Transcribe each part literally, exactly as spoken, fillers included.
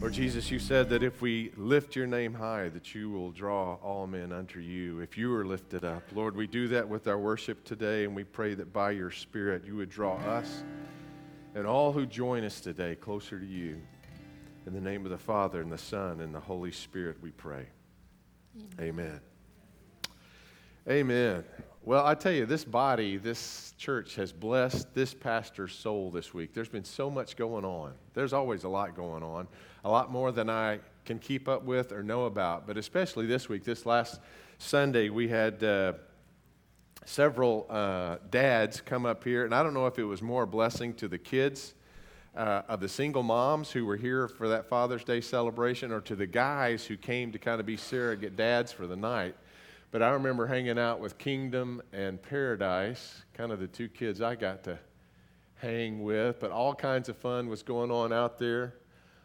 Lord Jesus, you said that if we lift your name high, that you will draw all men unto you. If you are lifted up, Lord, we do that with our worship today, and we pray that by your Spirit you would draw us and all who join us today closer to you. In the name of the Father, and the Son, and the Holy Spirit, we pray. Amen. Amen. Well, I tell you, this body, this church has blessed this pastor's soul this week. There's been so much going on. There's always a lot going on, a lot more than I can keep up with or know about. But especially this week, this last Sunday, we had uh, several uh, dads come up here. And I don't know if it was more a blessing to the kids Uh, of the single moms who were here for that Father's Day celebration, or to the guys who came to kind of be surrogate dads for the night. But I remember hanging out with Kingdom and Paradise, kind of the two kids I got to hang with, but all kinds of fun was going on out there.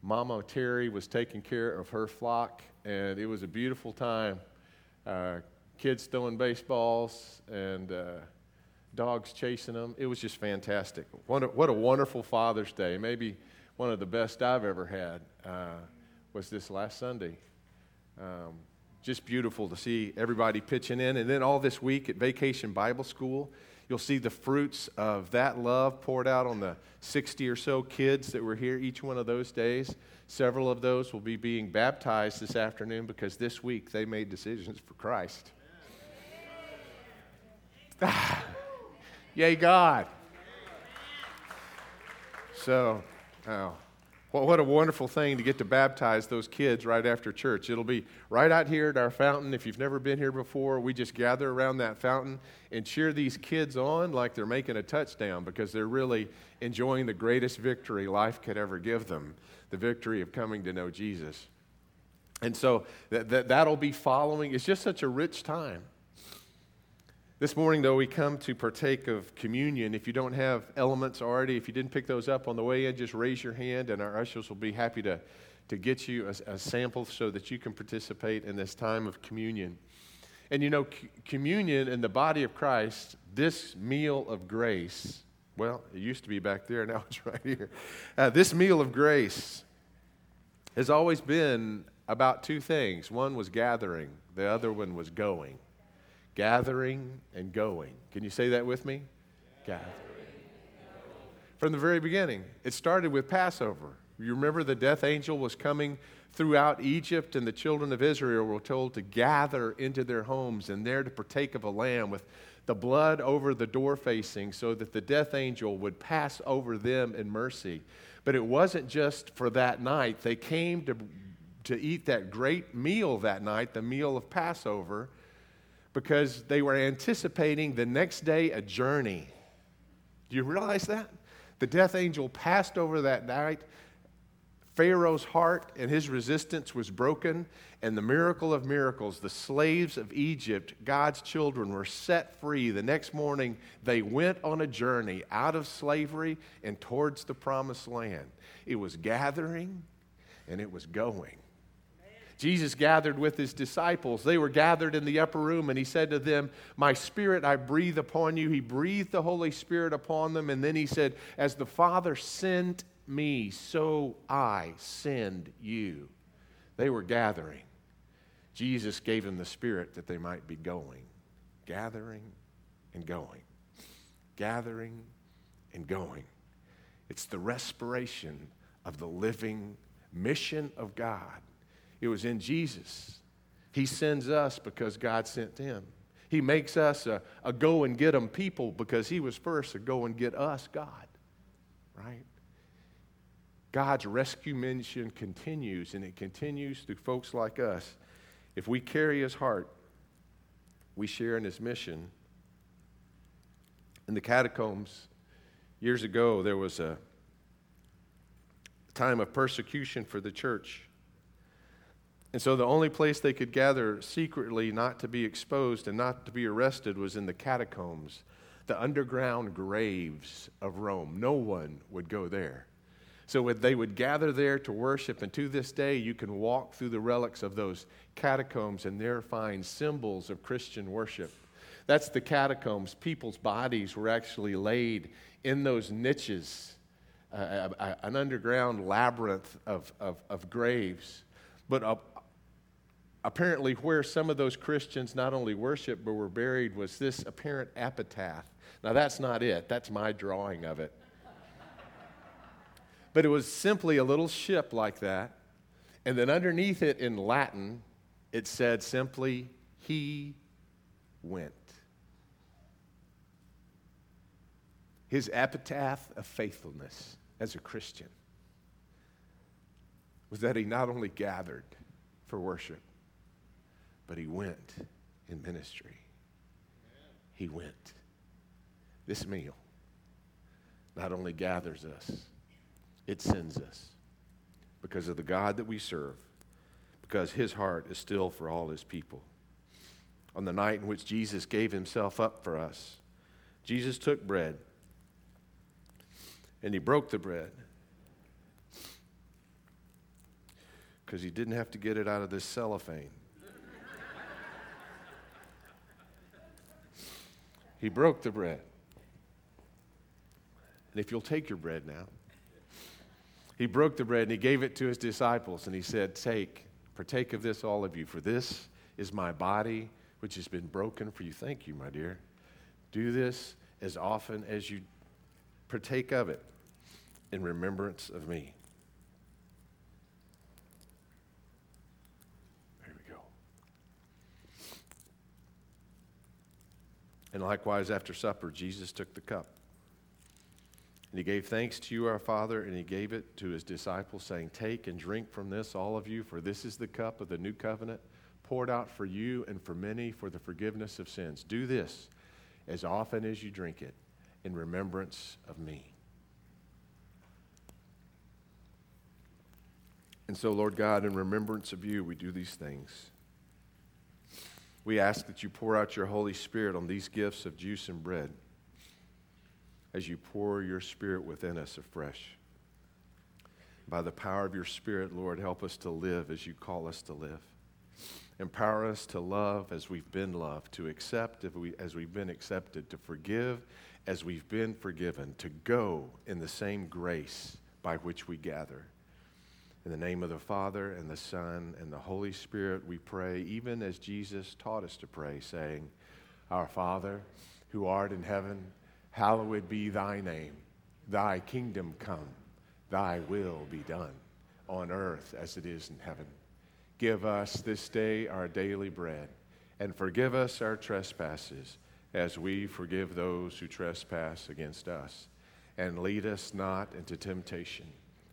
Mama Terry was taking care of her flock, and it was a beautiful time. Uh, kids throwing baseballs and uh, dogs chasing them. It was just fantastic. What a, what a wonderful Father's Day. Maybe one of the best I've ever had uh, was this last Sunday. Um, just beautiful to see everybody pitching in. And then all this week at Vacation Bible School, you'll see the fruits of that love poured out on the sixty or so kids that were here each one of those days. Several of those will be being baptized this afternoon because this week they made decisions for Christ. Yay, God. So, oh, well, what a wonderful thing to get to baptize those kids right after church. It'll be right out here at our fountain. If you've never been here before, we just gather around that fountain and cheer these kids on like they're making a touchdown, because they're really enjoying the greatest victory life could ever give them, the victory of coming to know Jesus. And so that, that, that'll be following. It's just such a rich time. This morning, though, we come to partake of communion. If you don't have elements already, if you didn't pick those up on the way in, just raise your hand, and our ushers will be happy to, to get you a, a sample so that you can participate in this time of communion. And, you know, c- communion in the body of Christ, this meal of grace, well, it used to be back there, now it's right here. Uh, this meal of grace has always been about two things. One was gathering. The other one was going. Gathering and going. Can you say that with me? Gathering. From the very beginning, it started with Passover. You remember the death angel was coming throughout Egypt, and the children of Israel were told to gather into their homes and there to partake of a lamb with the blood over the door facing, so that the death angel would pass over them in mercy. But it wasn't just for that night. They came to, to eat that great meal that night, the meal of Passover, because they were anticipating the next day a journey. Do you realize that? The death angel passed over that night. Pharaoh's heart and his resistance was broken, and the miracle of miracles, the slaves of Egypt, God's children, were set free. The next morning, they went on a journey out of slavery and towards the promised land. It was gathering, and it was going. Jesus gathered with his disciples. They were gathered in the upper room, and he said to them, "My spirit I breathe upon you." He breathed the Holy Spirit upon them, and then he said, "As the Father sent me, so I send you." They were gathering. Jesus gave them the Spirit that they might be going. Gathering and going. Gathering and going. It's the respiration of the living mission of God. It was in Jesus. He sends us because God sent him. He makes us a, a go and get them people because he was first a go and get us God, right? God's rescue mission continues, and it continues through folks like us. If we carry his heart, we share in his mission. In the catacombs, years ago, there was a time of persecution for the church. And so the only place they could gather secretly, not to be exposed and not to be arrested, was in the catacombs, the underground graves of Rome. No one would go there. So they would gather there to worship, and to this day you can walk through the relics of those catacombs and there find symbols of Christian worship. That's the catacombs. People's bodies were actually laid in those niches uh, a, an underground labyrinth of, of, of graves. But a, apparently where some of those Christians not only worshiped but were buried was this apparent epitaph. Now that's not it. That's my drawing of it. But it was simply a little ship like that. And then underneath it in Latin, it said simply, "He went." His epitaph of faithfulness as a Christian was that he not only gathered for worship, but he went in ministry. He went. This meal not only gathers us, it sends us because of the God that we serve, because his heart is still for all his people. On the night in which Jesus gave himself up for us, Jesus took bread, and he broke the bread because he didn't have to get it out of this cellophane. He broke the bread. And if you'll take your bread now. He broke the bread and he gave it to his disciples and he said, "Take, partake of this, all of you, for this is my body, which has been broken for you. Thank you, my dear. Do this as often as you partake of it in remembrance of me." There we go. And likewise, after supper, Jesus took the cup. And he gave thanks to you, our Father, and he gave it to his disciples, saying, "Take and drink from this, all of you, for this is the cup of the new covenant, poured out for you and for many for the forgiveness of sins. Do this as often as you drink it in remembrance of me." And so, Lord God, in remembrance of you, we do these things. We ask that you pour out your Holy Spirit on these gifts of juice and bread, as you pour your Spirit within us afresh. By the power of your Spirit, Lord, help us to live as you call us to live. Empower us to love as we've been loved, to accept as we've been accepted, to forgive as we've been forgiven, to go in the same grace by which we gather. In the name of the Father, and the Son, and the Holy Spirit, we pray, even as Jesus taught us to pray, saying, "Our Father, who art in heaven, hallowed be thy name. Thy kingdom come. Thy will be done on earth as it is in heaven. Give us this day our daily bread, and forgive us our trespasses as we forgive those who trespass against us. And lead us not into temptation,